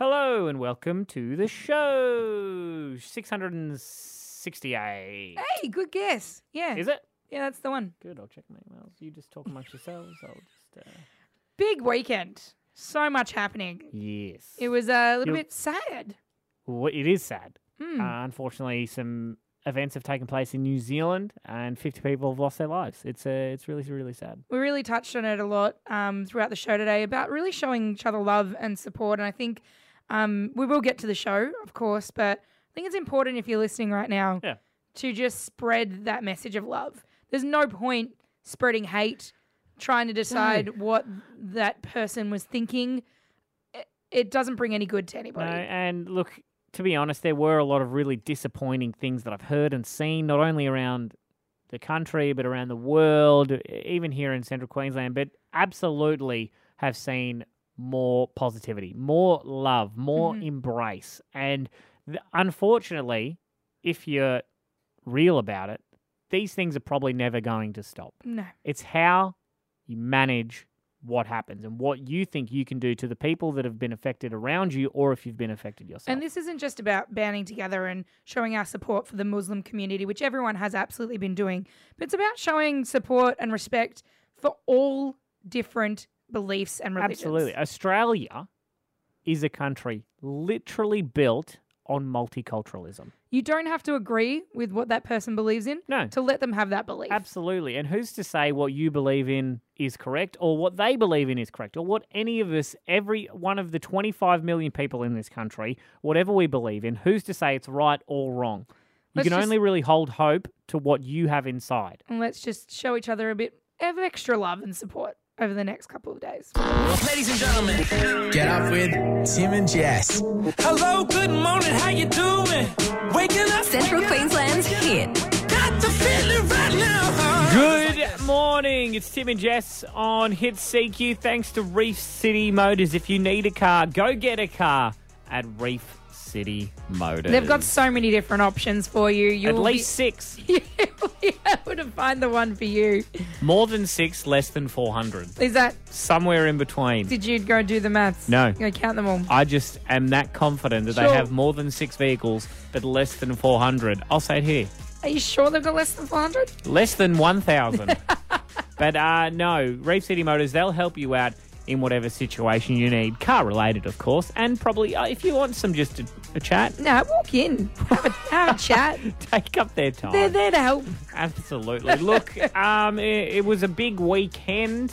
Hello and welcome to the show. 668. Hey, good guess. Yeah. Is it? Yeah, that's the one. Good, I'll check my emails. You just talk amongst yourselves. I'll just... Big weekend. So much happening. Yes. It was a little bit sad. Well, it is sad. Mm. Unfortunately, some events have taken place in New Zealand and 50 people have lost their lives. It's really, really sad. We really touched on it a lot throughout the show today about really showing each other love and support. And I think we will get to the show, of course, but I think it's important if you're listening right now to just spread that message of love. There's no point spreading hate, trying to decide what that person was thinking. It doesn't bring any good to anybody. No, and look, to be honest, there were a lot of really disappointing things that I've heard and seen, not only around the country, but around the world, even here in central Queensland, but absolutely have seen more positivity, more love, more embrace. And unfortunately, if you're real about it, these things are probably never going to stop. No. It's how you manage what happens and what you think you can do to the people that have been affected around you or if you've been affected yourself. And this isn't just about banding together and showing our support for the Muslim community, which everyone has absolutely been doing, but it's about showing support and respect for all different beliefs and religions. Absolutely. Australia is a country literally built on multiculturalism. You don't have to agree with what that person believes in to let them have that belief. Absolutely. And who's to say what you believe in is correct or what they believe in is correct or what any of us, every one of the 25 million people in this country, whatever we believe in, who's to say it's right or wrong? You can only really hold hope to what you have inside. And let's just show each other a bit of extra love and support over the next couple of days. Ladies and gentlemen, get up with Tim and Jess. Hello, good morning, how you doing? Waking up, Central Queensland's hit. Got the feeling right now. Good morning, it's Tim and Jess on Hit CQ. Thanks to Reef City Motors. If you need a car, go get a car at Reef City Motors. They've got so many different options for you. At least six. You'll be able to find the one for you. More than six, less than 400. Is that? Somewhere in between. Did you go do the maths? No. Go count them all. I just am that confident that they have more than six vehicles, but less than 400. I'll say it here. Are you sure they've got less than 400? Less than 1,000. But no, Reef City Motors, they'll help you out in whatever situation you need. Car-related, of course, and probably if you want some just a chat. No, walk in. Have a chat. Take up their time. They're there to help. Absolutely. Look, it was a big weekend,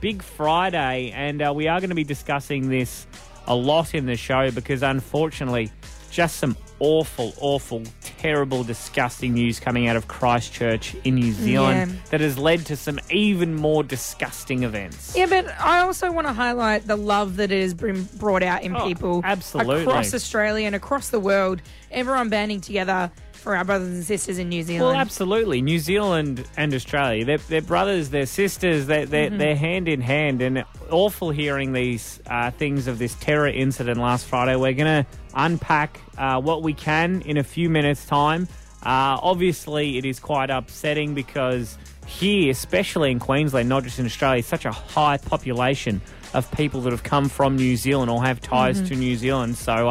big Friday, and we are going to be discussing this a lot in the show because, unfortunately, just some awful, awful, terrible, disgusting news coming out of Christchurch in New Zealand that has led to some even more disgusting events. Yeah, but I also want to highlight the love that it has been brought out in people across Australia and across the world, everyone banding together for our brothers and sisters in New Zealand. Well, absolutely. New Zealand and Australia, they're brothers, they're sisters, they're hand in hand. And awful hearing these things of this terror incident last Friday. We're going to unpack what we can in a few minutes' time. Obviously, it is quite upsetting because here, especially in Queensland, not just in Australia, such a high population of people that have come from New Zealand or have ties to New Zealand. So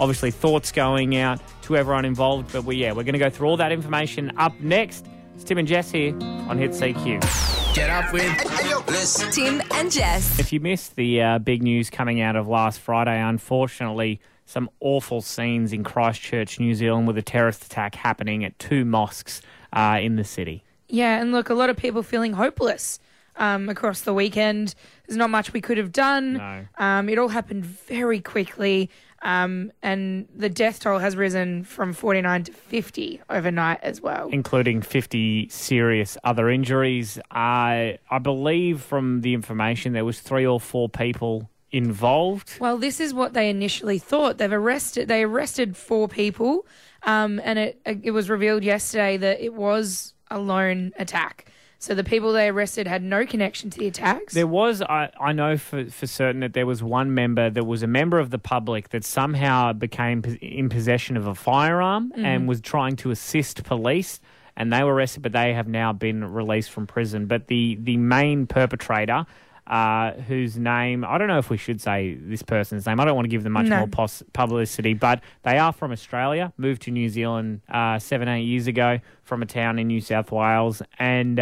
obviously thoughts going out to everyone involved. But we're going to go through all that information up next. It's Tim and Jess here on Hit CQ. Get up with this. Tim and Jess. If you missed the big news coming out of last Friday, unfortunately, some awful scenes in Christchurch, New Zealand, with a terrorist attack happening at two mosques in the city. Yeah, and look, a lot of people feeling hopeless across the weekend. There's not much we could have done. No. It all happened very quickly, and the death toll has risen from 49 to 50 overnight as well. Including 50 serious other injuries. I believe from the information there was 3 or 4 people involved. Well, this is what they initially thought. They arrested 4 people, and it was revealed yesterday that it was a lone attack. So the people they arrested had no connection to the attacks. There was, I know for certain that there was one member that was a member of the public that somehow became in possession of a firearm and was trying to assist police, and they were arrested, but they have now been released from prison. But the main perpetrator whose name, I don't know if we should say this person's name. I don't want to give them much more publicity, but they are from Australia, moved to New Zealand 7-8 years ago from a town in New South Wales. And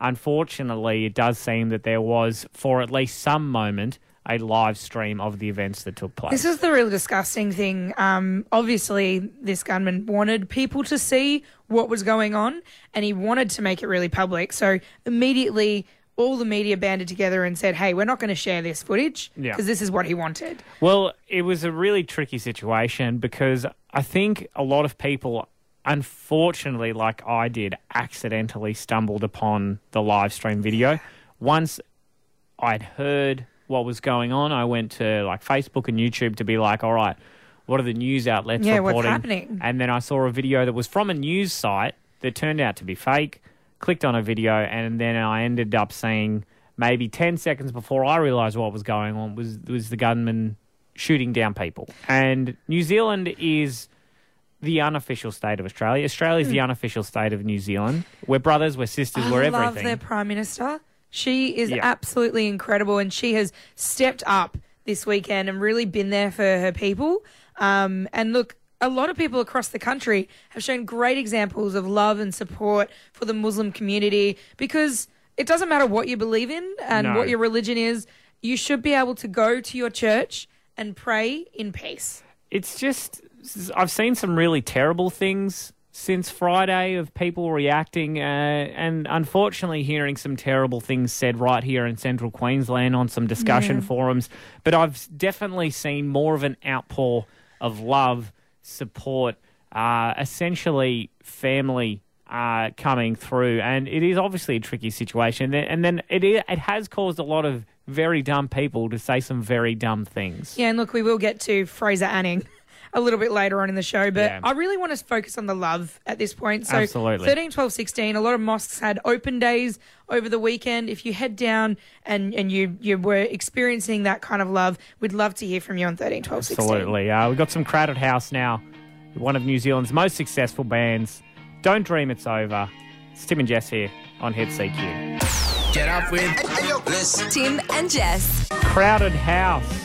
unfortunately, it does seem that there was, for at least some moment, a live stream of the events that took place. This is the real disgusting thing. Obviously, this gunman wanted people to see what was going on, and he wanted to make it really public. So immediately, all the media banded together and said, hey, we're not going to share this footage because this is what he wanted. Well, it was a really tricky situation because I think a lot of people, unfortunately, like I did, accidentally stumbled upon the live stream video. Once I'd heard what was going on, I went to like Facebook and YouTube to be like, all right, what are the news outlets reporting? What's happening? And then I saw a video that was from a news site that turned out to be fake, clicked on a video, and then I ended up seeing maybe 10 seconds before I realised what was going on was the gunman shooting down people. And New Zealand is the unofficial state of Australia. Australia's the unofficial state of New Zealand. We're brothers, we're sisters, we're everything. I love their Prime Minister. She is absolutely incredible, and she has stepped up this weekend and really been there for her people. And look, a lot of people across the country have shown great examples of love and support for the Muslim community because it doesn't matter what you believe in and what your religion is, you should be able to go to your church and pray in peace. It's just, I've seen some really terrible things since Friday of people reacting and unfortunately hearing some terrible things said right here in central Queensland on some discussion forums. But I've definitely seen more of an outpour of love, support, essentially family coming through. And it is obviously a tricky situation. And then it has caused a lot of very dumb people to say some very dumb things. Yeah, and look, we will get to Fraser Anning a little bit later on in the show, but I really want to focus on the love at this point. So 13, 12, 16, a lot of mosques had open days over the weekend. If you head down and you were experiencing that kind of love, we'd love to hear from you on 13, 12, 16. Absolutely. We've got some Crowded House now, one of New Zealand's most successful bands. Don't Dream It's Over. It's Tim and Jess here on Hit CQ. Get up with this. Tim and Jess. Crowded House.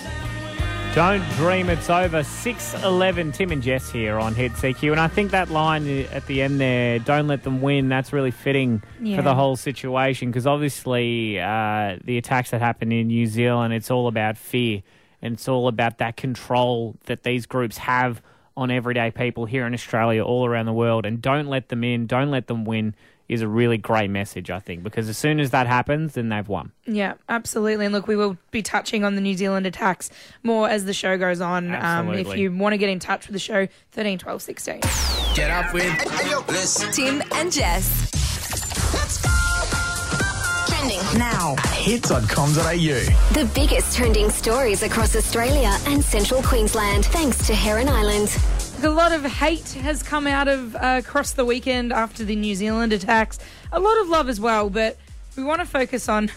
Don't Dream It's Over, 6:11, Tim and Jess here on Hit CQ. And I think that line at the end there, don't let them win, that's really fitting for the whole situation because obviously the attacks that happened in New Zealand, it's all about fear and it's all about that control that these groups have on everyday people here in Australia, all around the world. And don't let them in, don't let them win is a really great message, I think, because as soon as that happens, then they've won. Yeah, absolutely. And look, we will be touching on the New Zealand attacks more as the show goes on. If you want to get in touch with the show, 13, 12, 16. Get up with this. Tim and Jess. Let's go. Trending now at hits.com.au. The biggest trending stories across Australia and central Queensland, thanks to Heron Island. A lot of hate has come out of across the weekend after the New Zealand attacks. A lot of love as well, but we want to focus on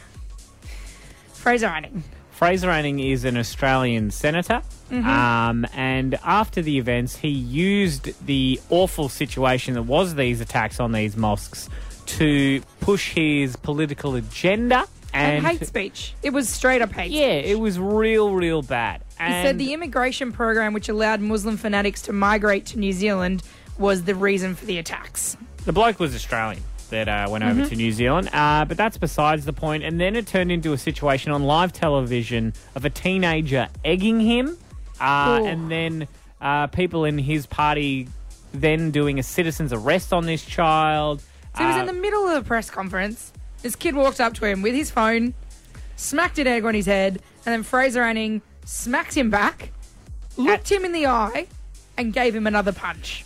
Fraser Anning. Fraser Anning is an Australian senator, and after the events, he used the awful situation that was these attacks on these mosques to push his political agenda. And hate speech. It was straight up hate speech. Yeah, it was real bad. And he said the immigration program, which allowed Muslim fanatics to migrate to New Zealand, was the reason for the attacks. The bloke was Australian that went over to New Zealand, but that's besides the point. And then it turned into a situation on live television of a teenager egging him, and then people in his party then doing a citizen's arrest on this child. So he was in the middle of a press conference. This kid walked up to him with his phone, smacked an egg on his head, and then Fraser Anning smacked him back, looked him in the eye, and gave him another punch.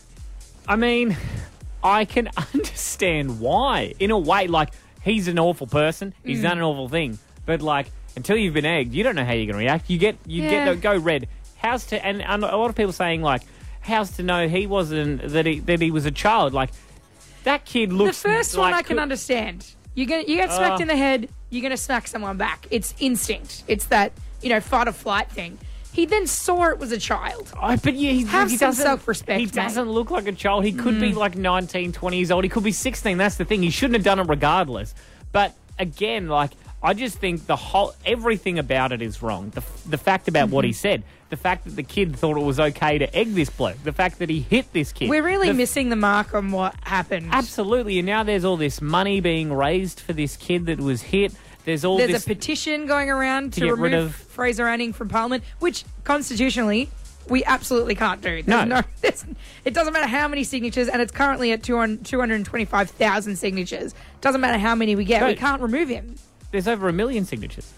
I mean, I can understand why. In a way, like, he's an awful person. He's done an awful thing. But, like, until you've been egged, you don't know how you're going to react. You get go red. And a lot of people saying, like, how's to know he wasn't, that he was a child? Like, that kid looks like... The first one I can understand. You get smacked in the head, you're going to smack someone back. It's instinct. It's that, you know, fight or flight thing. He then saw it was a child. Have some self-respect, mate. He doesn't look like a child. He could be like 19, 20 years old. He could be 16. That's the thing. He shouldn't have done it regardless. But again, like, I just think the whole everything about it is wrong. The fact about what he said, the fact that the kid thought it was okay to egg this bloke, the fact that he hit this kid. We're really missing the mark on what happened. Absolutely, and now there's all this money being raised for this kid that was hit. There's a petition going around to remove rid of Fraser Anning from Parliament, which constitutionally we absolutely can't do. It doesn't matter how many signatures, and it's currently at 225,000 signatures. Doesn't matter how many we get, we can't remove him. There's over 1 million signatures.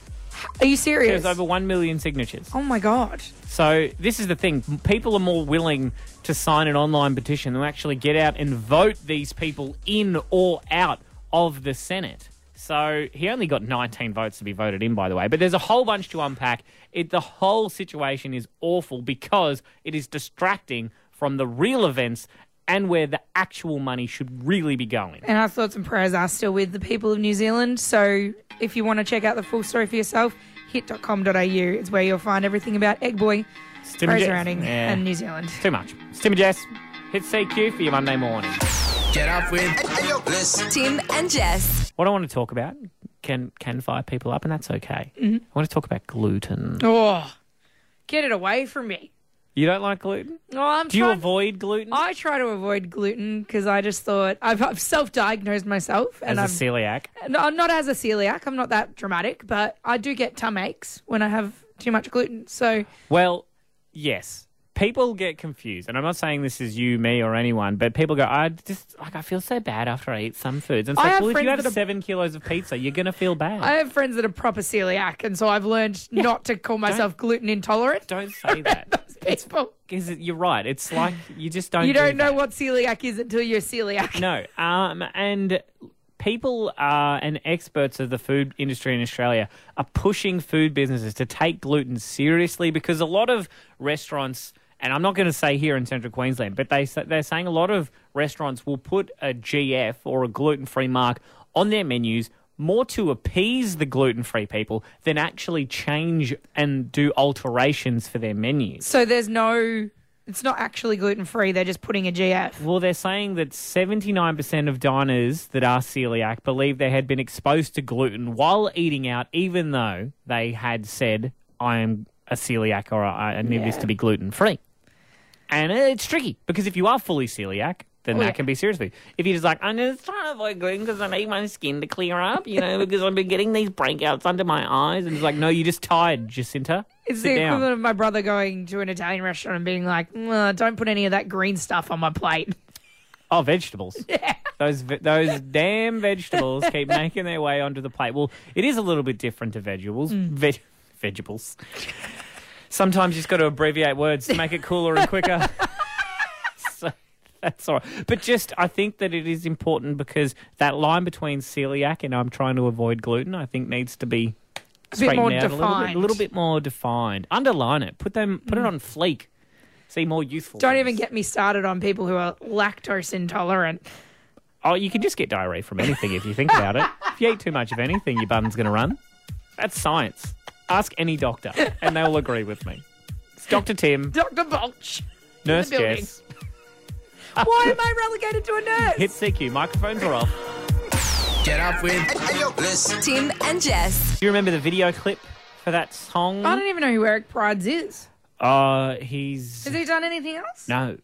Are you serious? There's over 1 million signatures. Oh, my God. So this is the thing. People are more willing to sign an online petition than actually get out and vote these people in or out of the Senate. So he only got 19 votes to be voted in, by the way. But there's a whole bunch to unpack. The whole situation is awful because it is distracting from the real events and where the actual money should really be going. And our thoughts and prayers are still with the people of New Zealand. So if you want to check out the full story for yourself, hit.com.au is where you'll find everything about Egg Boy, Fraser Anning and New Zealand. Too much. It's Tim and Jess. Hit CQ for your Monday morning. Get up with Tim and Jess. What I want to talk about can fire people up, and that's okay. Mm-hmm. I want to talk about gluten. Oh, get it away from me. You don't like gluten? No, Do you avoid gluten? I try to avoid gluten because I just thought I've self-diagnosed myself. As a celiac? No, I'm not as a celiac. I'm not that dramatic, but I do get tum aches when I have too much gluten. So, well, yes. People get confused, and I'm not saying this is you, me, or anyone, but people go, I feel so bad after I eat some foods. And it's like, well, if you have 7 kilos of pizza, you're going to feel bad. I have friends that are proper celiac, and so I've learned not to call myself gluten intolerant. Don't say that. You're right. It's like you just don't. You don't know what celiac is until you're celiac. No. And people and experts of the food industry in Australia are pushing food businesses to take gluten seriously because a lot of restaurants, and I'm not going to say here in Central Queensland, but they're saying a lot of restaurants will put a GF or a gluten-free mark on their menus more to appease the gluten-free people than actually change and do alterations for their menus. So it's not actually gluten-free, they're just putting a GF. Well, they're saying that 79% of diners that are celiac believe they had been exposed to gluten while eating out, even though they had said, I am a celiac or I need this to be gluten-free. And it's tricky because if you are fully celiac, then that can be serious for you. If you're just like, I'm just trying to avoid gluten because I need my skin to clear up, because I've been getting these breakouts under my eyes. And it's like, no, you're just tired, Jacinta. It's the equivalent of my brother going to an Italian restaurant and being like, don't put any of that green stuff on my plate. Oh, vegetables. Yeah. Those damn vegetables keep making their way onto the plate. Well, it is a little bit different to vegetables. Vegetables. Sometimes you just got to abbreviate words to make it cooler and quicker. So that's all right. But I think that it is important because that line between celiac and I'm trying to avoid gluten, I think needs to be a little bit more defined. Underline it. Put it on fleek. See more youthful. Don't even get me started on people who are lactose intolerant. Oh, you can just get diarrhea from anything if you think about it. If you eat too much of anything, your bum's going to run. That's science. Ask any doctor, and they'll agree with me. It's Dr. Tim. Dr. Bulch. Nurse Jess. Why am I relegated to a nurse? Hit CQ. Microphones are off. Get up with Tim and Jess. Do you remember the video clip for that song? I don't even know who Eric Prides is. Has he done anything else? No.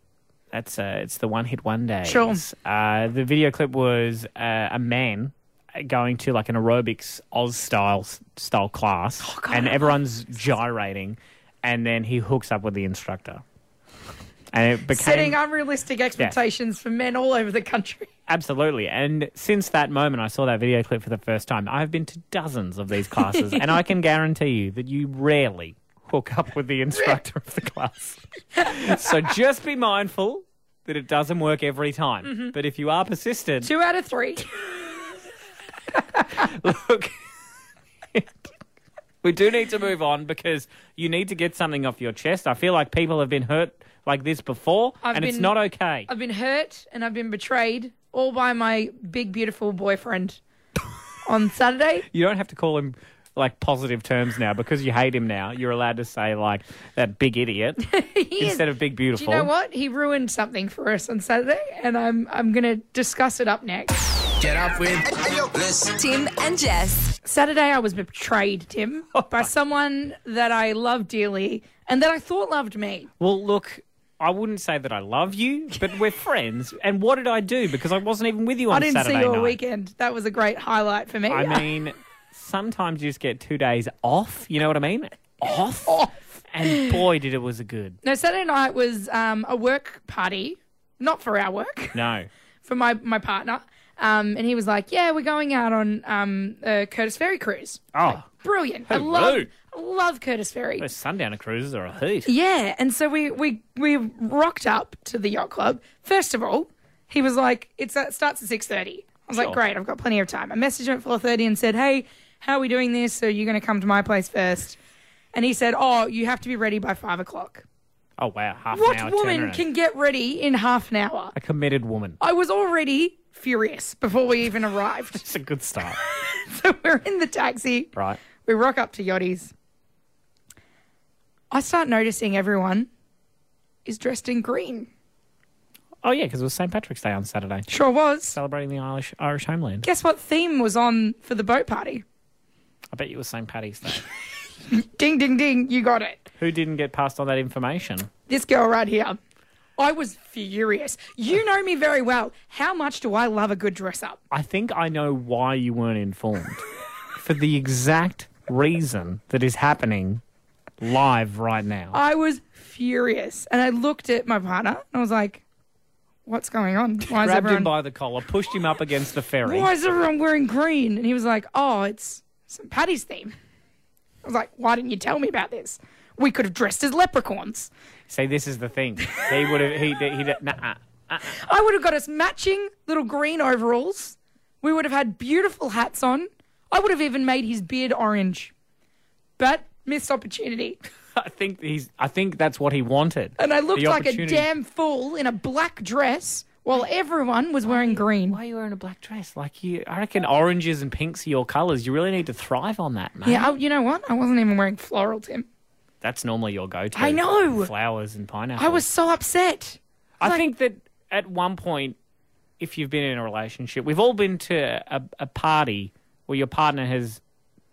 That's it's the one hit one day. Sure. The video clip was a man going to like an aerobics Oz style class, and everyone's gyrating, and then he hooks up with the instructor. And it became, setting unrealistic expectations for men all over the country. Absolutely. And since that moment I saw that video clip for the first time, I've been to dozens of these classes and I can guarantee you that you rarely hook up with the instructor of the class. So just be mindful that it doesn't work every time. Mm-hmm. But if you are persistent... 2 out of 3. Look... We do need to move on because you need to get something off your chest. I feel like people have been hurt like this before, and it's not okay. I've been hurt and I've been betrayed all by my big, beautiful boyfriend on Saturday. You don't have to call him like positive terms now because you hate him now. You're allowed to say like that big idiot instead of big beautiful. Do you know what? He ruined something for us on Saturday, and I'm going to discuss it up next. Get up with Tim and Jess. Saturday I was betrayed, Tim, by someone that I love dearly and that I thought loved me. Well, look, I wouldn't say that I love you, but we're friends. And what did I do? Because I wasn't even with you on Saturday night. I didn't see you all weekend. That was a great highlight for me. I mean, sometimes you just get 2 days off. You know what I mean? Off. And boy, did it was a good. No, Saturday night was a work party. Not for our work. No. For my partner. And he was like, yeah, we're going out on a Curtis Ferry cruise. Oh. Like, brilliant. I love Curtis Ferry. Those sundowner cruises are a hoot. Yeah. And so we rocked up to the yacht club. First of all, he was like, it starts at 6:30. I was like, great, I've got plenty of time. I messaged him at 4:30 and said, hey, how are we doing this? So you're going to come to my place first. And he said, oh, you have to be ready by 5 o'clock. Oh, wow. Half an hour. What woman can get ready in half an hour? A committed woman. I was already furious before we even arrived. It's a good start. So we're in the taxi. Right. We rock up to Yachty's. I start noticing everyone is dressed in green. Oh, yeah, because it was St. Patrick's Day on Saturday. Sure was. Celebrating the Irish homeland. Guess what theme was on for the boat party? I bet you it was St. Paddy's Day. Ding, ding, ding. You got it. Who didn't get passed on that information? This girl right here. I was furious. You know me very well. How much do I love a good dress-up? I think I know why you weren't informed. For the exact reason that is happening live right now. I was furious. And I looked at my partner and I was like, what's going on? Grabbed him by the collar, pushed him up against the ferry. Why is everyone wearing green? And he was like, oh, it's St. Paddy's theme. I was like, why didn't you tell me about this? We could have dressed as leprechauns. See, this is the thing. He would have... I would have got us matching little green overalls. We would have had beautiful hats on. I would have even made his beard orange. But missed opportunity. I think that's what he wanted. And I looked like a damn fool in a black dress while everyone was wearing green. Why are you wearing a black dress? Like I reckon oranges and pinks are your colours. You really need to thrive on that, mate. Yeah, you know what? I wasn't even wearing floral, Tim. That's normally your go-to. I know. Flowers and pineapples. I was so upset. I think that at one point, if you've been in a relationship, we've all been to a party where your partner has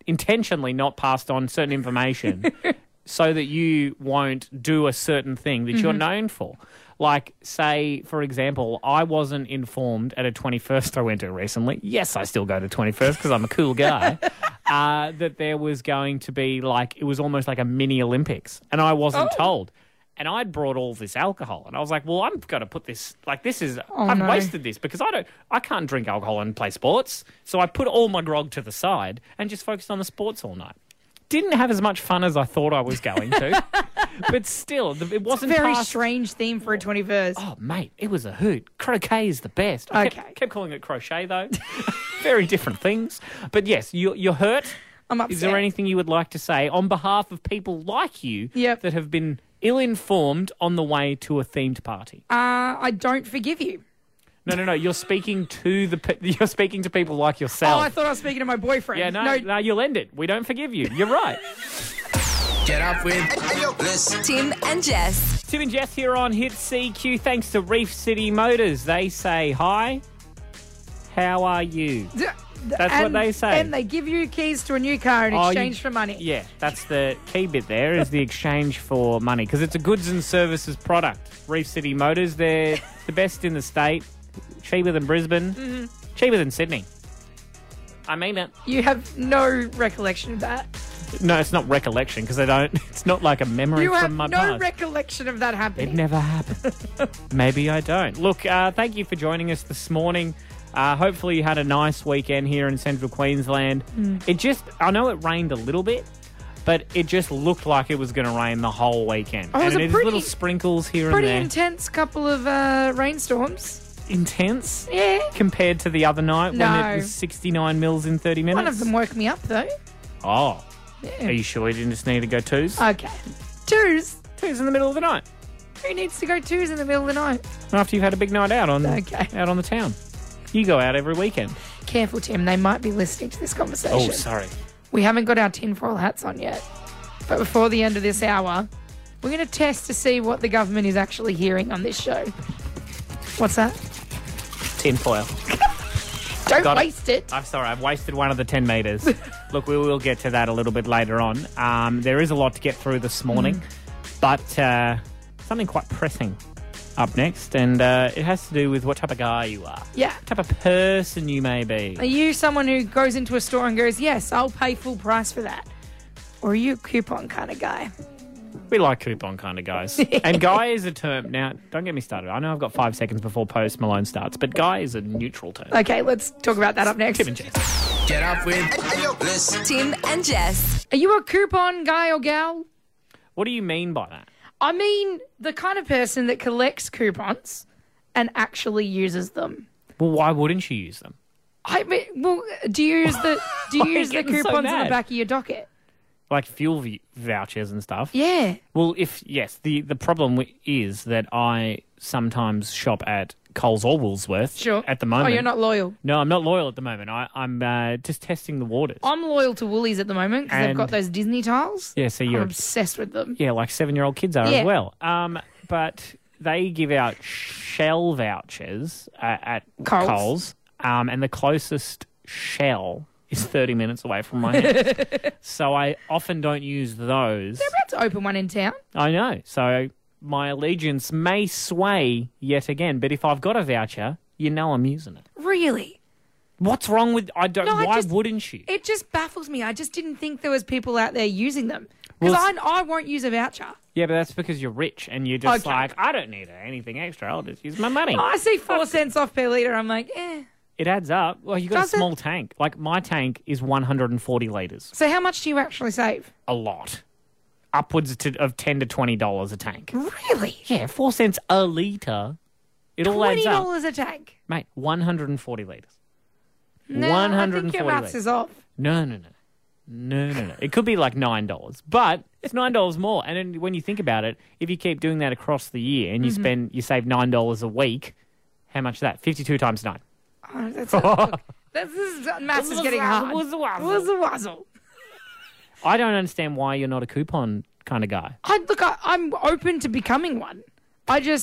intentionally not passed on certain information so that you won't do a certain thing that you're known for. Like, say, for example, I wasn't informed at a 21st I went to recently. Yes, I still go to 21st because I'm a cool guy. That there was going to be it was almost like a mini Olympics and I wasn't told. And I'd brought all this alcohol and I was like, well, I'm going to put this, wasted this because I can't drink alcohol and play sports. So I put all my grog to the side and just focused on the sports all night. Didn't have as much fun as I thought I was going to. But still, it wasn't a very strange theme for a 21st. Oh, mate, it was a hoot. Croquet is the best. Okay. I kept calling it crochet, though. Very different things. But, yes, you're hurt. I'm upset. Is there anything you would like to say on behalf of people like you that have been ill-informed on the way to a themed party? I don't forgive you. No. You're speaking to people like yourself. Oh, I thought I was speaking to my boyfriend. Yeah, no, you'll end it. We don't forgive you. You're right. Get up with this. Tim and Jess. Tim and Jess here on Hit CQ. Thanks to Reef City Motors. They say, hi, how are you? That's what they say. And they give you keys to a new car in exchange for money. Yeah, that's the key bit there is the exchange for money because it's a goods and services product. Reef City Motors, they're the best in the state, cheaper than Brisbane, cheaper than Sydney. I mean it. You have no recollection of that. No, it's not recollection because it's not like a memory from my past. You have no recollection of that happening. It never happened. Maybe I don't. Look, thank you for joining us this morning. Hopefully you had a nice weekend here in central Queensland. I know it rained a little bit, but it just looked like it was going to rain the whole weekend. Oh, and there's little sprinkles here and there. Pretty intense couple of rainstorms. Intense? Yeah. Compared to the other night when it was 69 mils in 30 minutes? One of them woke me up, though. Oh. Yeah. Are you sure you didn't just need to go twos? Okay. Twos? Twos in the middle of the night. Who needs to go twos in the middle of the night? After you've had a big night out out on the town. You go out every weekend. Careful, Tim. They might be listening to this conversation. Oh, sorry. We haven't got our tinfoil hats on yet. But before the end of this hour, we're going to test to see what the government is actually hearing on this show. What's that? Tinfoil. Don't waste it. I'm sorry, I've wasted one of the 10 metres. Look, we will get to that a little bit later on. There is a lot to get through this morning, but something quite pressing up next, and it has to do with what type of guy you are. Yeah. What type of person you may be. Are you someone who goes into a store and goes, yes, I'll pay full price for that? Or are you a coupon kind of guy? We like coupon kind of guys. And guy is a term. Now, don't get me started. I know I've got 5 seconds before Post Malone starts, but guy is a neutral term. Okay, let's talk about that up next. Tim and Jess. Get up with this. Tim and Jess. Are you a coupon guy or gal? What do you mean by that? I mean the kind of person that collects coupons and actually uses them. Well, why wouldn't you use them? I mean, well, do you use the coupons in the back of your docket? Like fuel vouchers and stuff. Yeah. Well, the problem is that I sometimes shop at Coles or Woolworths at the moment. Oh, you're not loyal. No, I'm not loyal at the moment. I'm just testing the waters. I'm loyal to Woolies at the moment because they've got those Disney tiles. Yeah, so I'm obsessed with them. Yeah, like 7-year-old kids are as well. But they give out Shell vouchers at Coles. And the closest Shell is 30 minutes away from my house. So I often don't use those. They're about to open one in town. I know. So my allegiance may sway yet again, but if I've got a voucher, you know I'm using it. Really? What's wrong with... why wouldn't you? It just baffles me. I just didn't think there was people out there using them. Because I won't use a voucher. Yeah, but that's because you're rich and you're just like, I don't need anything extra. I'll just use my money. I see 4 cents off per litre. I'm like, eh. It adds up. Well, you've got a small tank. Like, my tank is 140 litres. So how much do you actually save? A lot. Upwards of $10 to $20 a tank. Really? Yeah, 4 cents a litre. It all adds up. $20 a tank? Mate, 140 litres. No, 140 I think your maths is off. No. It could be like $9, but it's $9 more. And then when you think about it, if you keep doing that across the year and you save $9 a week, how much is that? 52 times 9. Oh, maths is getting hard. Wuzzle. I don't understand why you're not a coupon kind of guy. I'm open to becoming one. I've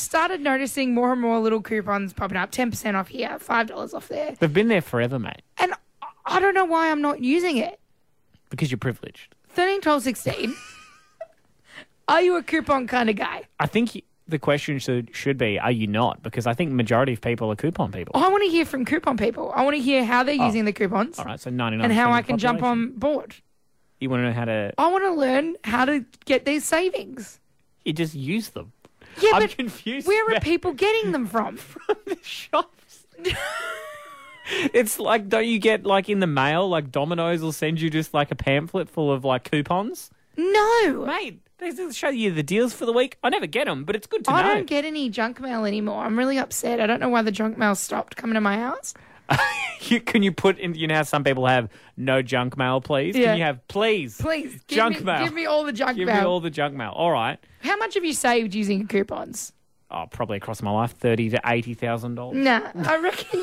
started noticing more and more little coupons popping up. 10% off here, $5 off there. They've been there forever, mate. And I don't know why I'm not using it. Because you're privileged. 13, 12, 16. Are you a coupon kind of guy? I think the question should be, are you not? Because I think the majority of people are coupon people. Oh, I want to hear from coupon people. I want to hear how they're using the coupons. All right, so 99% and how I can jump on board. You want to know how to... I want to learn how to get these savings. You just use them. Yeah, I'm confused. Where are people getting them from? From the shops. It's like, don't you get, like, in the mail, like Domino's will send you just, like, a pamphlet full of, like, coupons? No. Mate. They show you the deals for the week. I never get them, but it's good to know. I don't get any junk mail anymore. I'm really upset. I don't know why the junk mail stopped coming to my house. Can you put in, you know how some people have no junk mail, please? Yeah. Can you have please junk mail? Give me all the junk mail. Give me all the junk mail. All right. How much have you saved using coupons? Oh, probably across my life, $30,000 to $80,000. Nah, I reckon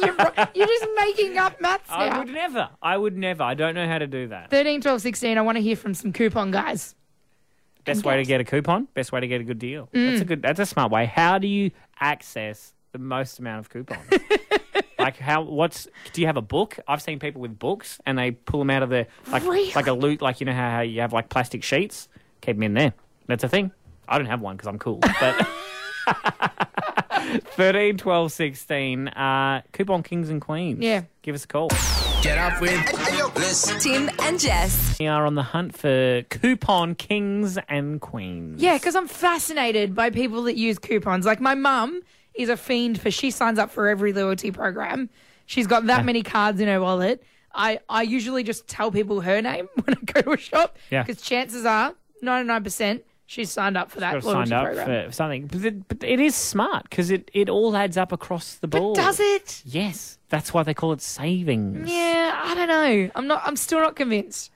you're just making up maths now. I would never. I don't know how to do that. 13, 12, 16, I want to hear from some coupon guys. Best way to get a coupon, best way to get a good deal. That's a smart way. How do you access the most amount of coupons? Do you have a book? I've seen people with books and they pull them out of their, like, really? Like a loot, like, you know how you have like plastic sheets? Keep them in there. That's a thing. I don't have one because I'm cool. But 13, 12, 16, coupon kings and queens. Yeah. Give us a call. Get up with this. Tim and Jess. We are on the hunt for coupon kings and queens. Yeah, because I'm fascinated by people that use coupons. Like, my mum is a fiend for, she signs up for every loyalty program. She's got that many cards in her wallet. I usually just tell people her name when I go to a shop because chances are 99% she's signed up for that loyalty program. For something. But it is smart because it all adds up across the board. But does it? Yes. That's why they call it savings. Yeah, I don't know. I'm still not convinced.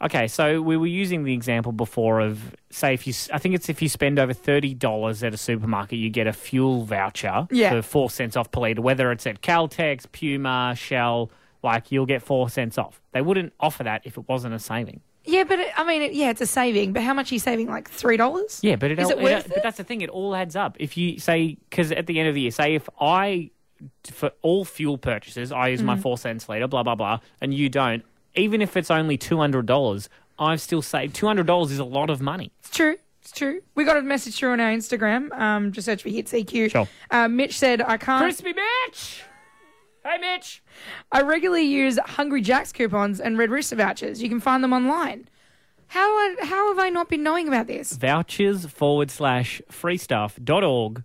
Okay, so we were using the example before of, say, if you spend over $30 at a supermarket, you get a fuel voucher for 4 cents off per litre, whether it's at Caltex, Puma, Shell, like, you'll get 4 cents off. They wouldn't offer that if it wasn't a saving. Yeah, but it's a saving. But how much are you saving? Like $3? Yeah, but is it worth it? But that's the thing. It all adds up. If you say, because at the end of the year, say if I for all fuel purchases, I use my 4 cents litre, blah, blah, blah, and you don't, even if it's only $200, I've still saved. $200 is a lot of money. It's true. It's true. We got a message through on our Instagram. Just search for Hit CQ. Sure. Mitch said, I can't... Crispy Mitch! Hey, Mitch! I regularly use Hungry Jack's coupons and Red Rooster vouchers. You can find them online. How have I not been knowing about this? Vouchers.freestuff.org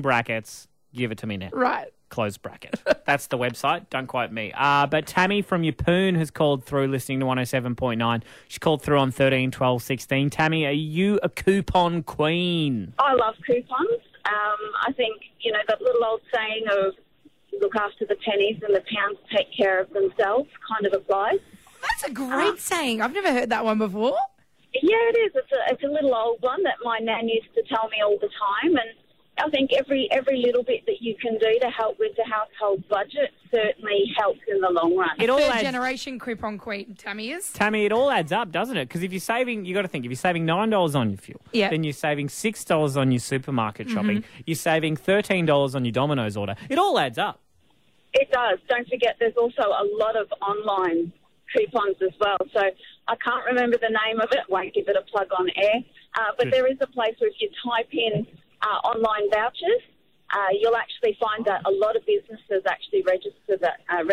(brackets) Give it to me now. Right. Close bracket. That's the website. Don't quote me. But Tammy from Yeppoon has called through listening to 107.9. She called through on 13, 12, 16. Tammy, are you a coupon queen? I love coupons. I think, you know, that little old saying of look after the pennies and the pounds take care of themselves kind of applies. That's a great saying. I've never heard that one before. Yeah, it is. It's a little old one that my nan used to tell me all the time, and I think every little bit that you can do to help with the household budget certainly helps in the long run. Third generation coupon queen, Tammy is. Tammy, it all adds up, doesn't it? Because if you're saving, you got to think, if you're saving $9 on your fuel, then you're saving $6 on your supermarket shopping, you're saving $13 on your Domino's order. It all adds up. It does. Don't forget there's also a lot of online coupons as well. So I can't remember the name of it. Won't give it a plug on air. But there is a place where if you type in online vouchers, you'll actually find that a lot of businesses actually register for that as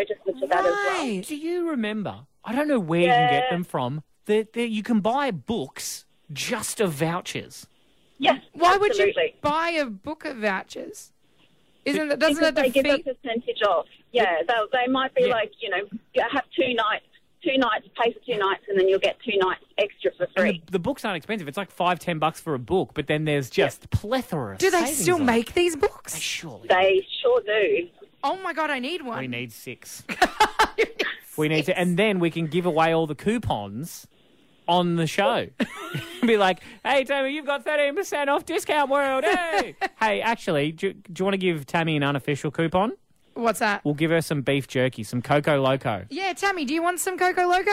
well. Do you remember? I don't know where you can get them from. You can buy books just of vouchers. Yes, Why would you buy a book of vouchers? Because they give a percentage off. Yeah, they might be like, you know, have two nights, pay for 2 nights, and then you'll get 2 nights extra for free. The books aren't expensive. It's like $5, $10 for a book, but then there's just plethora of savings. Do they still make these books? They sure do. Oh, my God, I need one. We need six. And then we can give away all the coupons on the show. Be like, hey, Tammy, you've got 13% off Discount World. Hey, actually, do you want to give Tammy an unofficial coupon? What's that? We'll give her some beef jerky, some Coco Loco. Yeah, Tammy, do you want some Coco Loco?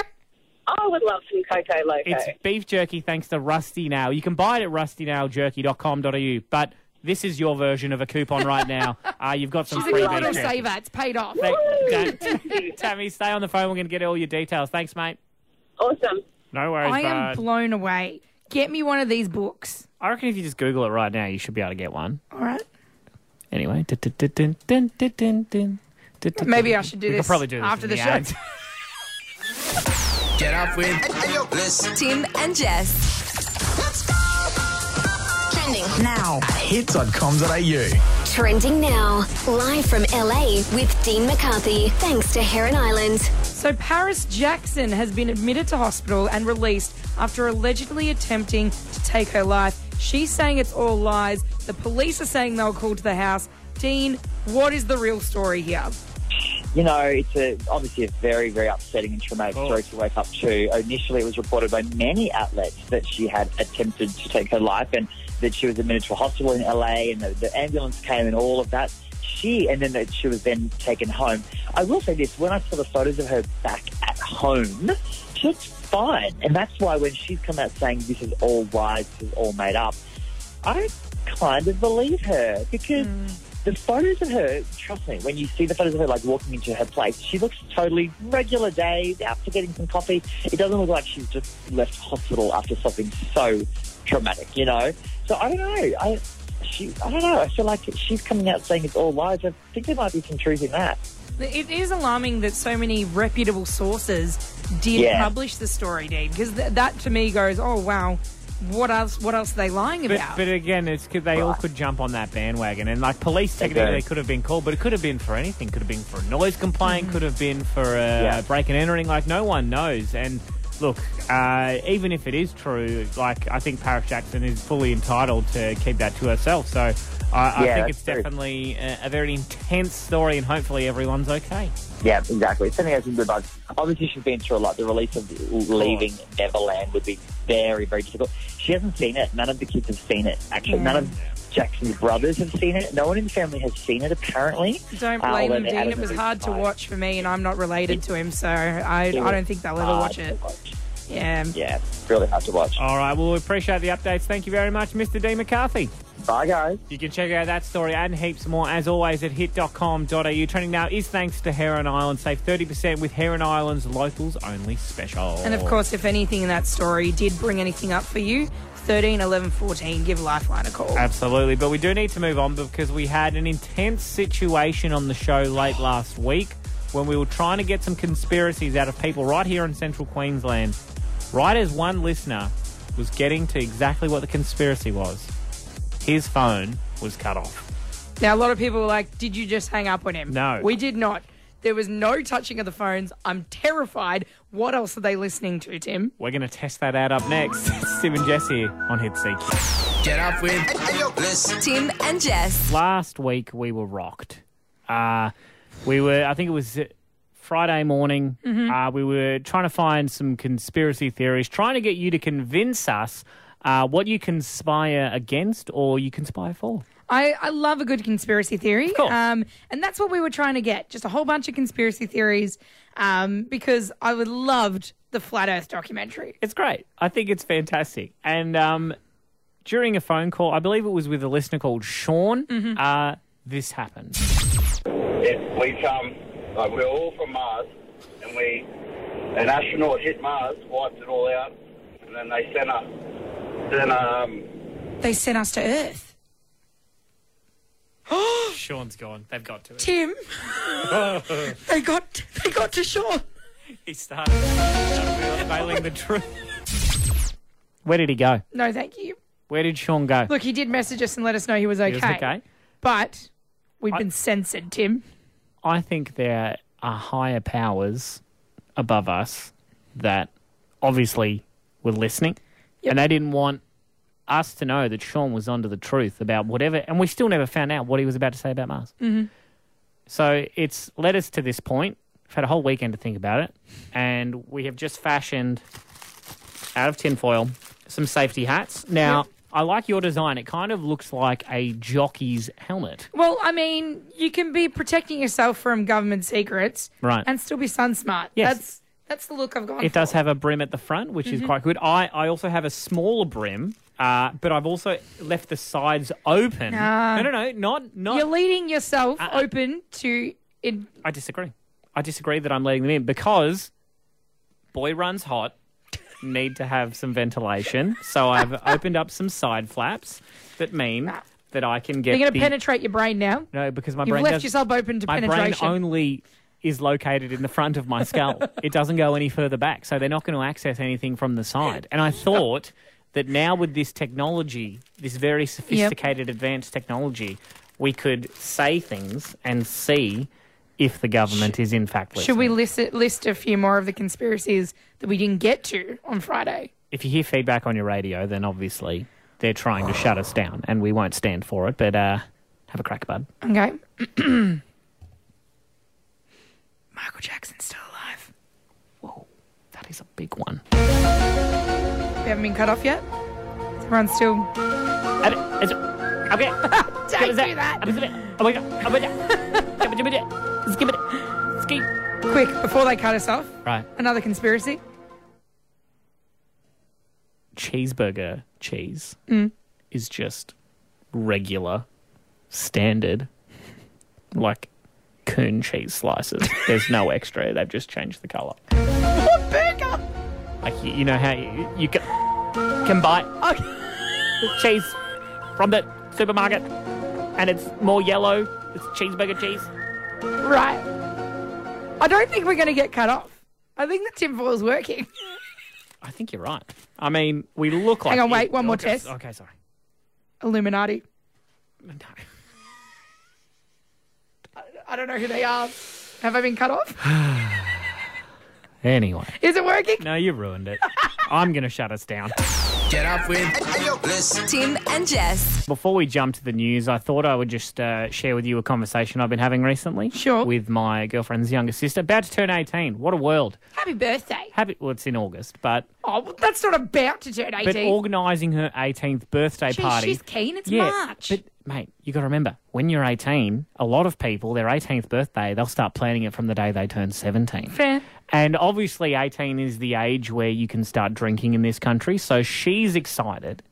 I would love some Coco Loco. It's beef jerky thanks to Rusty Nail. You can buy it at rustynailjerky.com.au, but this is your version of a coupon right now. You've got some free beef jerky. She's a little saver. It's paid off. Tammy, stay on the phone. We're going to get all your details. Thanks, mate. Awesome. No worries, I am blown away. Get me one of these books. I reckon if you just Google it right now, you should be able to get one. All right. Anyway, maybe I should do this after the show. Get up with Tim and Jess. Let's go! Trending now at hits.com.au. Trending now, live from LA with Dean McCarthy, thanks to Heron Island. So Paris Jackson has been admitted to hospital and released after allegedly attempting to take her life. She's saying it's all lies. The police are saying they were called to the house. Dean, what is the real story here? You know, it's obviously a very, very upsetting and traumatic story to wake up to. Initially, it was reported by many outlets that she had attempted to take her life and that she was admitted to a hospital in LA and the ambulance came and all of that. She was then taken home. I will say this, when I saw the photos of her back at home, she looked fine. And that's why when she's come out saying this is all lies, this is all made up, I kind of believe her because the photos of her, trust me, when you see the photos of her like walking into her place, she looks totally regular day, out for getting some coffee. It doesn't look like she's just left hospital after something so traumatic, you know? So I don't know. I don't know. I feel like she's coming out saying it's all lies. I think there might be some truth in that. It is alarming that so many reputable sources did publish the story, Dean, because that to me goes, oh, wow, what else are they lying about? But again, it's cause they all could jump on that bandwagon. And, like, police, technically, they could have been called, but it could have been for anything. Could have been for a noise complaint, could have been for a break and entering. Like, no one knows. And... Look, even if it is true, like, I think Paris Jackson is fully entitled to keep that to herself. So I think it's definitely a very intense story, and hopefully everyone's okay. Yeah, exactly. Sending out some good vibes. Obviously, she's been through a lot. The release of Leaving Neverland would be very, very difficult. She hasn't seen it. None of the kids have seen it, actually. None of Jackson's brothers have seen it. No one in the family has seen it, apparently. Don't blame him, Dean. It was hard to watch for me, and I'm not related to him, so I don't think they'll ever watch it. Yeah. Yeah, really hard to watch. All right, well, we appreciate the updates. Thank you very much, Mr. D. McCarthy. Bye, guys. You can check out that story and heaps more, as always, at hit.com.au. Trending now is thanks to Heron Islands. Save 30% with Heron Islands Locals Only Special. And, of course, if anything in that story did bring anything up for you, 13, 11, 14, give Lifeline a call. Absolutely. But we do need to move on because we had an intense situation on the show late last week when we were trying to get some conspiracies out of people right here in central Queensland. Right as one listener was getting to exactly what the conspiracy was, his phone was cut off. Now, a lot of people were like, did you just hang up on him? No. We did not. There was no touching of the phones. I'm terrified. What else are they listening to, Tim? We're going to test that out up next. Tim and Jess here on Hit CQ. Get up with this. Tim and Jess. Last week we were rocked. I think it was Friday morning. Mm-hmm. We were trying to find some conspiracy theories, trying to get you to convince us what you conspire against or you conspire for. I love a good conspiracy theory. Of course. And that's what we were trying to get, just a whole bunch of conspiracy theories because I loved the Flat Earth documentary. It's great. I think it's fantastic. And during a phone call, I believe it was with a listener called Sean, mm-hmm. This happened. If we come, like we're all from Mars, and an astronaut hit Mars, wiped it all out, and then they sent us. They sent us to Earth. Sean's gone. They've got to it. Tim. They got to Sean. He started unveiling the truth. Where did he go? No, thank you. Where did Sean go? Look, he did message us and let us know he was okay. He was okay. But we've been censored, Tim. I think there are higher powers above us that obviously were listening. Yep. And they didn't want us to know that Sean was onto the truth about whatever, and we still never found out what he was about to say about Mars. Mm-hmm. So it's led us to this point. We've had a whole weekend to think about it, and we have just fashioned, out of tinfoil, some safety hats. Now, yep. I like your design. It kind of looks like a jockey's helmet. Well, I mean, you can be protecting yourself from government secrets and still be sun smart. Yes. That's the look I've gone for. It does have a brim at the front, which is quite good. I also have a smaller brim. But I've also left the sides open. No. You're leading yourself open to... I disagree. I disagree that I'm letting them in because boy runs hot, need to have some ventilation. So I've opened up some side flaps that mean that I can get... You're going to penetrate your brain now? No, because my brain... You've left yourself open to penetration. My brain only... is located in the front of my skull. It doesn't go any further back, so they're not going to access anything from the side. And I thought... that now with this technology, this very sophisticated advanced technology, we could say things and see if the government is in fact listening. Should we list a few more of the conspiracies that we didn't get to on Friday? If you hear feedback on your radio, then obviously they're trying to shut us down and we won't stand for it, but have a crack, bud. Okay. Michael Jackson's still alive. Whoa, that is a big one. We haven't been cut off yet? Everyone's still... Okay. Don't do that. Quick, before they cut us off. Right. Another conspiracy. Cheeseburger cheese is just regular, standard, like coon cheese slices. There's no extra. They've just changed the colour. What burger? Like, you know how you can buy cheese from the supermarket and it's more yellow. It's cheeseburger cheese. Right. I don't think we're going to get cut off. I think the tinfoil's working. I think you're right. I mean, we look like... Hang on, wait. One more test. Okay, sorry. Illuminati. No. I don't know who they are. Have I been cut off? Anyway. Is it working? No, you ruined it. I'm going to shut us down. Get up with this. Tim and Jess. Before we jump to the news, I thought I would just share with you a conversation I've been having recently. Sure. With my girlfriend's younger sister. About to turn 18. What a world. Happy birthday. Well, it's in August, but... Oh, well, that's not about to turn 18. But organising her 18th birthday party... She's keen. It's March. But, mate, you got to remember, when you're 18, a lot of people, their 18th birthday, they'll start planning it from the day they turn 17. Fair. And obviously 18 is the age where you can start drinking in this country. So she's excited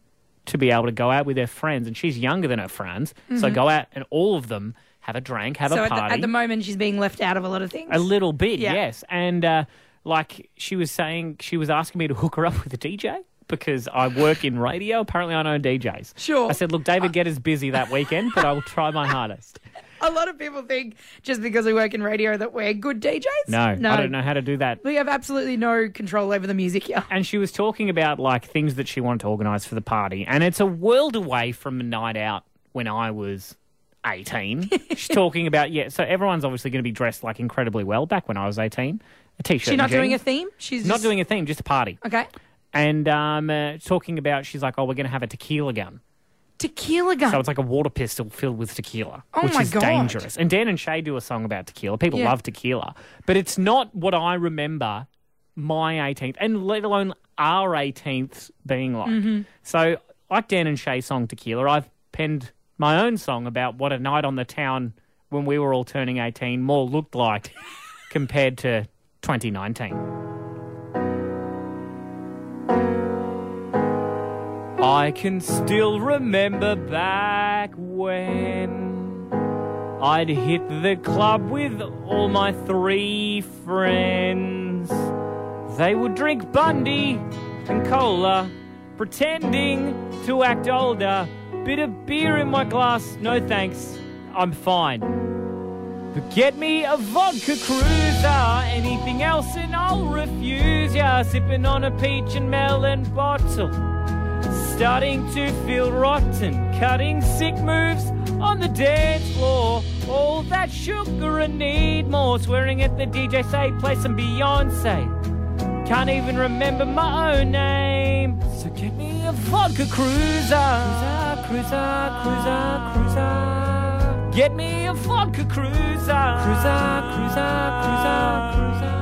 to be able to go out with her friends. And she's younger than her friends. Mm-hmm. So go out and all of them have a drink, have a party. So at the moment she's being left out of a lot of things? A little bit, yes. And like she was saying, she was asking me to hook her up with a DJ. Because I work in radio. Apparently, I know DJs. Sure. I said, look, David Guetta's busy that weekend, but I will try my hardest. A lot of people think just because we work in radio that we're good DJs. No, I don't know how to do that. We have absolutely no control over the music here. And she was talking about, like, things that she wanted to organise for the party. And it's a world away from a night out when I was 18. She's talking about, so everyone's obviously going to be dressed, like, incredibly well back when I was 18. A T-shirt. She's not doing a theme? She's not doing a theme, just a party. Okay. And talking about, she's like, oh, we're going to have a tequila gun. Tequila gun? So it's like a water pistol filled with tequila, which is dangerous. And Dan and Shay do a song about tequila. People love tequila. But it's not what I remember my 18th, and let alone our 18th being like. Mm-hmm. So like Dan and Shay's song Tequila, I've penned my own song about what a night on the town when we were all turning 18 more looked like compared to 2019. I can still remember back when I'd hit the club with all my three friends. They would drink Bundy and cola, pretending to act older. Bit of beer in my glass, no thanks, I'm fine. But get me a vodka cruiser, anything else and I'll refuse ya. Sipping on a peach and melon bottle, starting to feel rotten, cutting sick moves on the dance floor. All that sugar and need more, swearing at the DJ, say play some Beyonce. Can't even remember my own name. So get me a vodka cruiser, cruiser, cruiser, cruiser. Get me a vodka cruiser, cruiser, cruiser, cruiser, cruiser.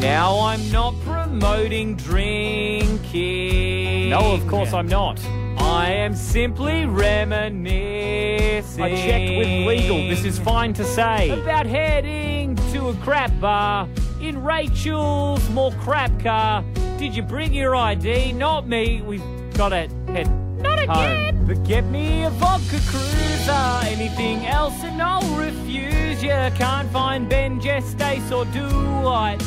Now I'm not promoting drinking. No, of course I'm not. I am simply reminiscing. I checked with legal. This is fine to say. About heading to a crap bar in Rachel's more crap car. Did you bring your ID? Not me. We've got to head not home. Again. But get me a vodka cruiser. Anything else and I'll refuse ya. Can't find Ben, Jess, Stace or Dwight.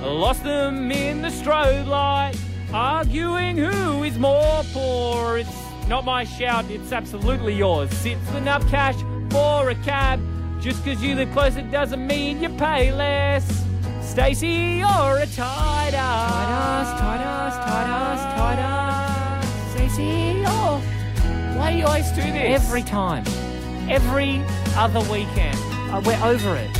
Lost them in the strobe light, arguing who is more poor. It's not my shout, it's absolutely yours. It's enough cash for a cab. Just because you live closer doesn't mean you pay less. Stacey, you're a tight ass. Tight ass, tight ass, tight ass, tight ass. Stacey, oh, why do you always do this? Every time. Every other weekend. We're over it.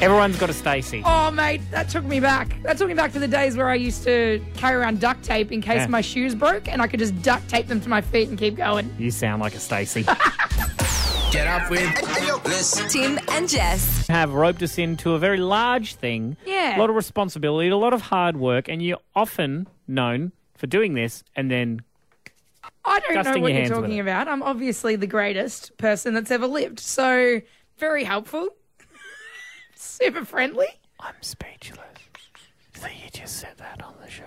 Everyone's got a Stacey. Oh, mate, that took me back. That took me back to the days where I used to carry around duct tape in case my shoes broke, and I could just duct tape them to my feet and keep going. You sound like a Stacey. Get up with this. Tim and Jess have roped us into a very large thing. Yeah. A lot of responsibility, a lot of hard work, and you're often known for doing this and then I don't know what you're talking about. I'm obviously the greatest person that's ever lived, so very helpful. Super friendly. I'm speechless. So you just said that on the show.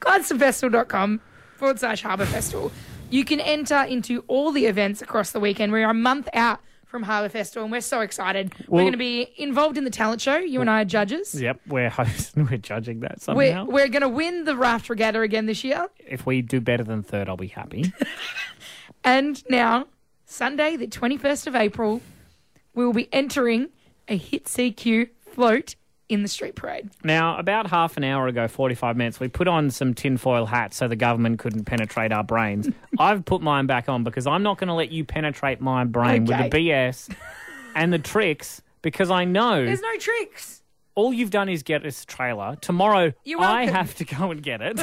GladstoneFestival.com/Harbour Festival. You can enter into all the events across the weekend. We're a month out from Harbour Festival and we're so excited. We're going to be involved in the talent show. You and I are judges. Yep, we're judging that somehow. We're going to win the Raft Regatta again this year. If we do better than third, I'll be happy. And now, Sunday the 21st of April, we'll be entering a Hit CQ float in the street parade. Now, about half an hour ago, 45 minutes, we put on some tinfoil hats so the government couldn't penetrate our brains. I've put mine back on because I'm not going to let you penetrate my brain with the BS and the tricks because I know... There's no tricks. All you've done is get us a trailer. Tomorrow, I have to go and get it.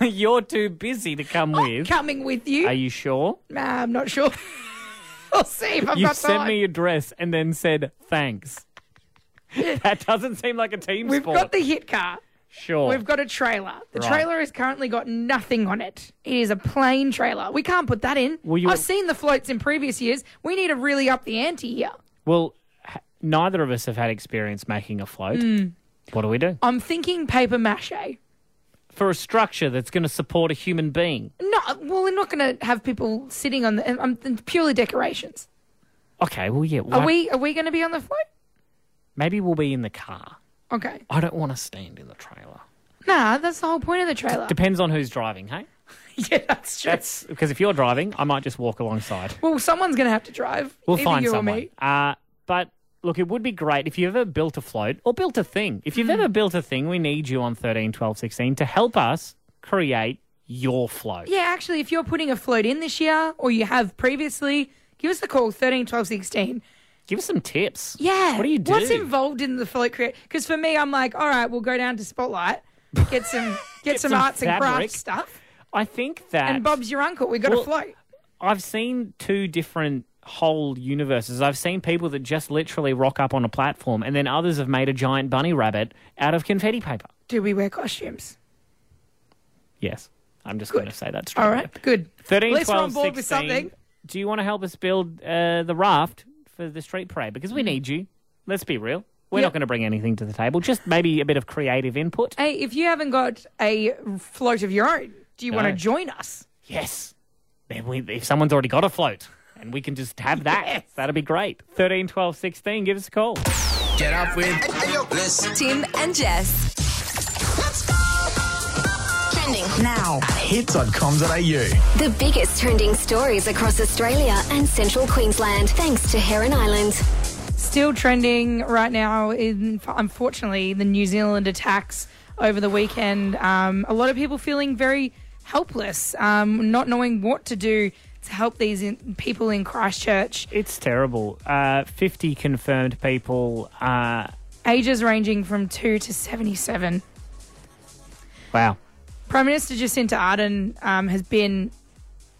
You're too busy to come with. I'm coming with you. Are you sure? Nah, I'm not sure. We'll see if I've got time. You sent me your dress and then said thanks. That doesn't seem like a team sport. We've got the hit car. Sure. We've got a trailer. The trailer has currently got nothing on it. It is a plain trailer. We can't put that in. I've seen the floats in previous years. We need to really up the ante here. Well, neither of us have had experience making a float. Mm. What do? I'm thinking paper mache. For a structure that's going to support a human being? No, well, we're not going to have people sitting on the... purely decorations. Okay, well, yeah. Well, are we going to be on the float? Maybe we'll be in the car. Okay. I don't want to stand in the trailer. Nah, that's the whole point of the trailer. Depends on who's driving, hey? Yeah, that's true. Because if you're driving, I might just walk alongside. Well, someone's going to have to drive. We'll find you someone. Or me. But, look, it would be great if you've ever built a float or built a thing. If you've ever built a thing, we need you on 13, 12, 16 to help us create your float. Yeah, actually, if you're putting a float in this year or you have previously, give us a call, 13, 12, 16. Give us some tips. Yeah. What do you do? What's involved in the float create? Because for me, I'm like, all right, we'll go down to Spotlight, get some arts fabric. And crafts stuff. I think that... And Bob's your uncle. We've got to float. I've seen two different whole universes. I've seen people that just literally rock up on a platform, and then others have made a giant bunny rabbit out of confetti paper. Do we wear costumes? Yes. I'm just going to say that straight away. All right, good. 13, at least 12, we're on board 16, with something. Do you want to help us build the raft for the street parade? Because we need you. Let's be real. We're not going to bring anything to the table. Just maybe a bit of creative input. Hey, if you haven't got a float of your own, do you want to join us? Yes. If someone's already got a float and we can just have that, that'd be great. 13, 12, 16, give us a call. Get up with Tim and Jess. Let's go. Trending now at hits.com.au. The biggest trending stories across Australia and central Queensland, thanks to Heron Island. Still trending right now, unfortunately, the New Zealand attacks over the weekend. A lot of people feeling very helpless, not knowing what to do to help these people in Christchurch. It's terrible. 50 confirmed people. Ages ranging from 2 to 77. Wow. Prime Minister Jacinda Ardern has been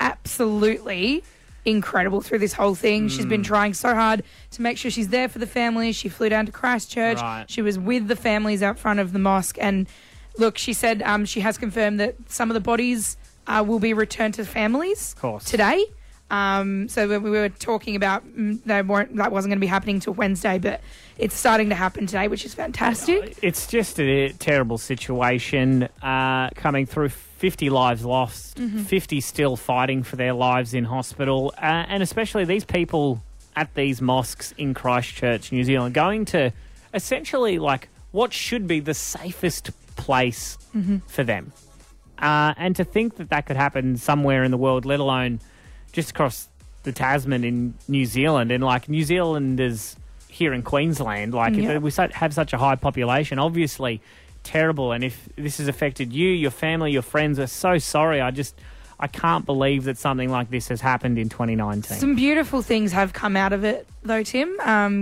absolutely incredible through this whole thing. She's been trying so hard to make sure she's there for the families. She flew down to Christchurch. Right. She was with the families out front of the mosque. And, look, she said she has confirmed that some of the bodies will be returned to families today. So we were talking about that wasn't going to be happening till Wednesday, but it's starting to happen today, which is fantastic. It's just a terrible situation coming through. 50 lives lost, 50 still fighting for their lives in hospital, and especially these people at these mosques in Christchurch, New Zealand, going to essentially like what should be the safest place for them. And to think that that could happen somewhere in the world, let alone just across the Tasman in New Zealand, and like New Zealanders here in Queensland, like we have such a high population, obviously... terrible. And if this has affected you, your family, your friends, are so sorry. I can't believe that something like this has happened in 2019. Some beautiful things have come out of it though, Tim,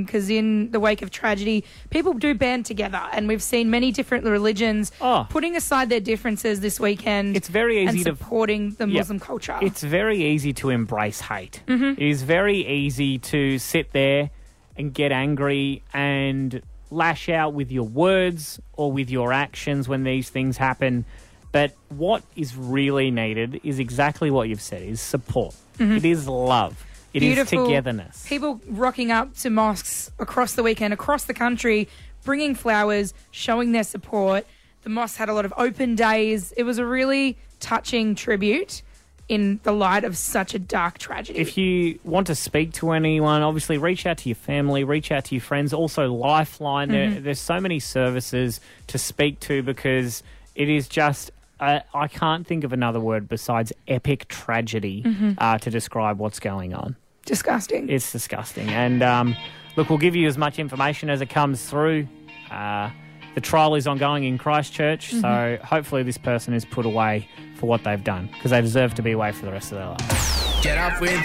because in the wake of tragedy, people do band together, and we've seen many different religions putting aside their differences this weekend. It's very easy and supporting the Muslim culture. It's very easy to embrace hate. It is very easy to sit there and get angry and lash out with your words or with your actions when these things happen. But what is really needed is exactly what you've said, is support. It is love. It is togetherness. People rocking up to mosques across the weekend, across the country, bringing flowers, showing their support. The mosque had a lot of open days. It was a really touching tribute in the light of such a dark tragedy. If you want to speak to anyone, obviously reach out to your family, reach out to your friends. Also, Lifeline. There's so many services to speak to, because it is just, I can't think of another word besides epic tragedy to describe what's going on. Disgusting. It's disgusting. And look, we'll give you as much information as it comes through. The trial is ongoing in Christchurch, so hopefully this person is put away for what they've done, because they deserve to be away for the rest of their life. Get up with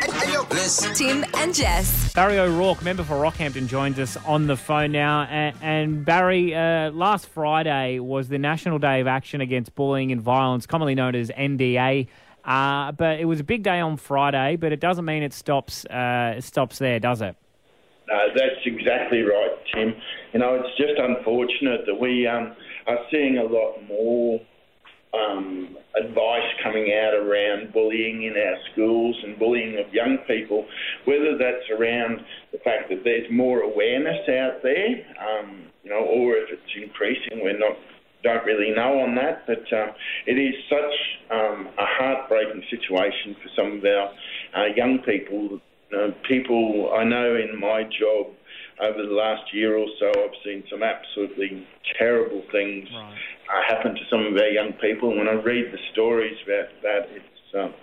Tim and Jess. Barry O'Rourke, member for Rockhampton, joins us on the phone now. And Barry, last Friday was the National Day of Action Against Bullying and Violence, commonly known as NDA. But it was a big day on Friday, but it doesn't mean it stops there, does it? No, that's exactly right, Tim. You know, it's just unfortunate that we are seeing a lot more advice coming out around bullying in our schools and bullying of young people, whether that's around the fact that there's more awareness out there, or if it's increasing, don't really know on that, but it is such a heartbreaking situation for some of our young people. People I know in my job over the last year or so, I've seen some absolutely terrible things happen to some of our young people. And when I read the stories about that, it's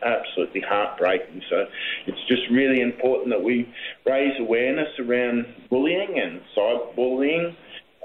absolutely heartbreaking. So it's just really important that we raise awareness around bullying and cyberbullying,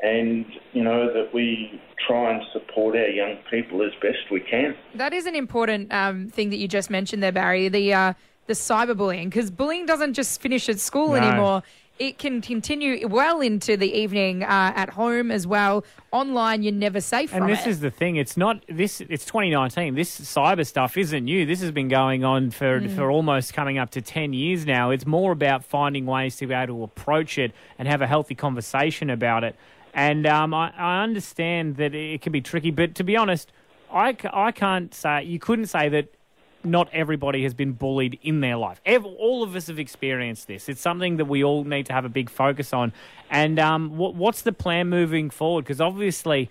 and, that we try and support our young people as best we can. That is an important thing that you just mentioned there, Barry, the cyberbullying, because bullying doesn't just finish at school anymore. It can continue well into the evening, at home as well. Online, you're never safe from it. And this is the thing. It's 2019. This cyber stuff isn't new. This has been going on for almost coming up to 10 years now. It's more about finding ways to be able to approach it and have a healthy conversation about it. And I understand that it can be tricky, but to be honest, I can't say, you couldn't say that not everybody has been bullied in their life. All of us have experienced this. It's something that we all need to have a big focus on. And what's the plan moving forward? Because obviously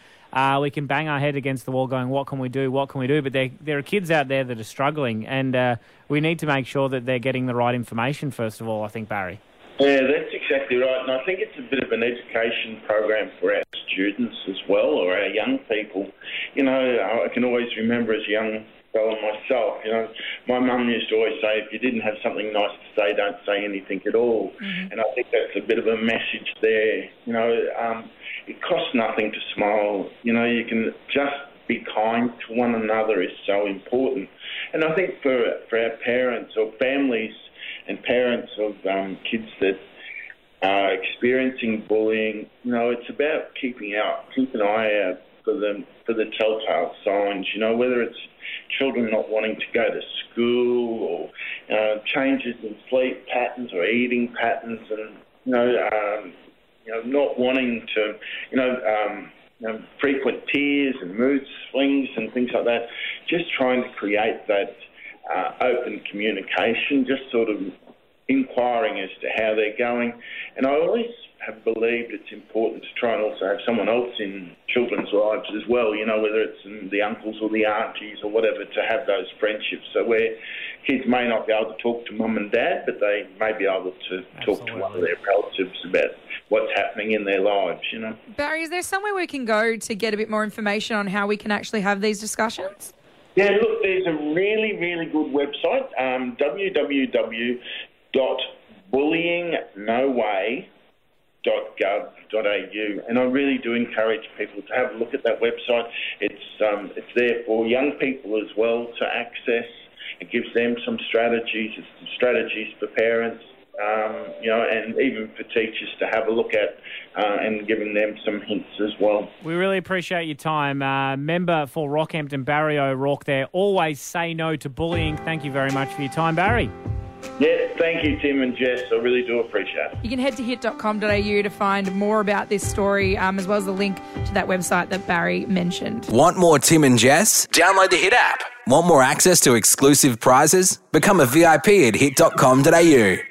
we can bang our head against the wall going, what can we do? What can we do? But there are kids out there that are struggling, and we need to make sure that they're getting the right information, first of all, I think, Barry. Yeah, that's exactly right. And I think it's a bit of an education program for our students as well, or our young people. I can always remember as a young fellow myself, my mum used to always say, if you didn't have something nice to say, don't say anything at all. Mm-hmm. And I think that's a bit of a message there. It costs nothing to smile. You can just be kind to one another is so important. And I think for our parents or families and parents of kids that are experiencing bullying, it's about keep an eye out for the telltale signs, whether it's children not wanting to go to school, or changes in sleep patterns or eating patterns, and not wanting to, frequent tears and mood swings and things like that. Just trying to create that open communication, just sort of inquiring as to how they're going. And I always have believed it's important to try and also have someone else in children's lives as well, whether it's the uncles or the aunties or whatever, to have those friendships. So where kids may not be able to talk to mum and dad, but they may be able to talk to one of their relatives about what's happening in their lives, Barry, is there somewhere we can go to get a bit more information on how we can actually have these discussions? Yeah, look, there's a really, really good website, www.bullyingnoway.gov.au, and I really do encourage people to have a look at that website. It's there for young people as well to access. It gives them some strategies. It's some strategies for parents, and even for teachers to have a look at, and giving them some hints as well. We really appreciate your time. Member for Rockhampton, Barry O'Rourke there. Always say no to bullying. Thank you very much for your time, Barry. Yeah, thank you, Tim and Jess. I really do appreciate it. You can head to hit.com.au to find more about this story, as well as the link to that website that Barry mentioned. Want more Tim and Jess? Download the Hit app. Want more access to exclusive prizes? Become a VIP at hit.com.au.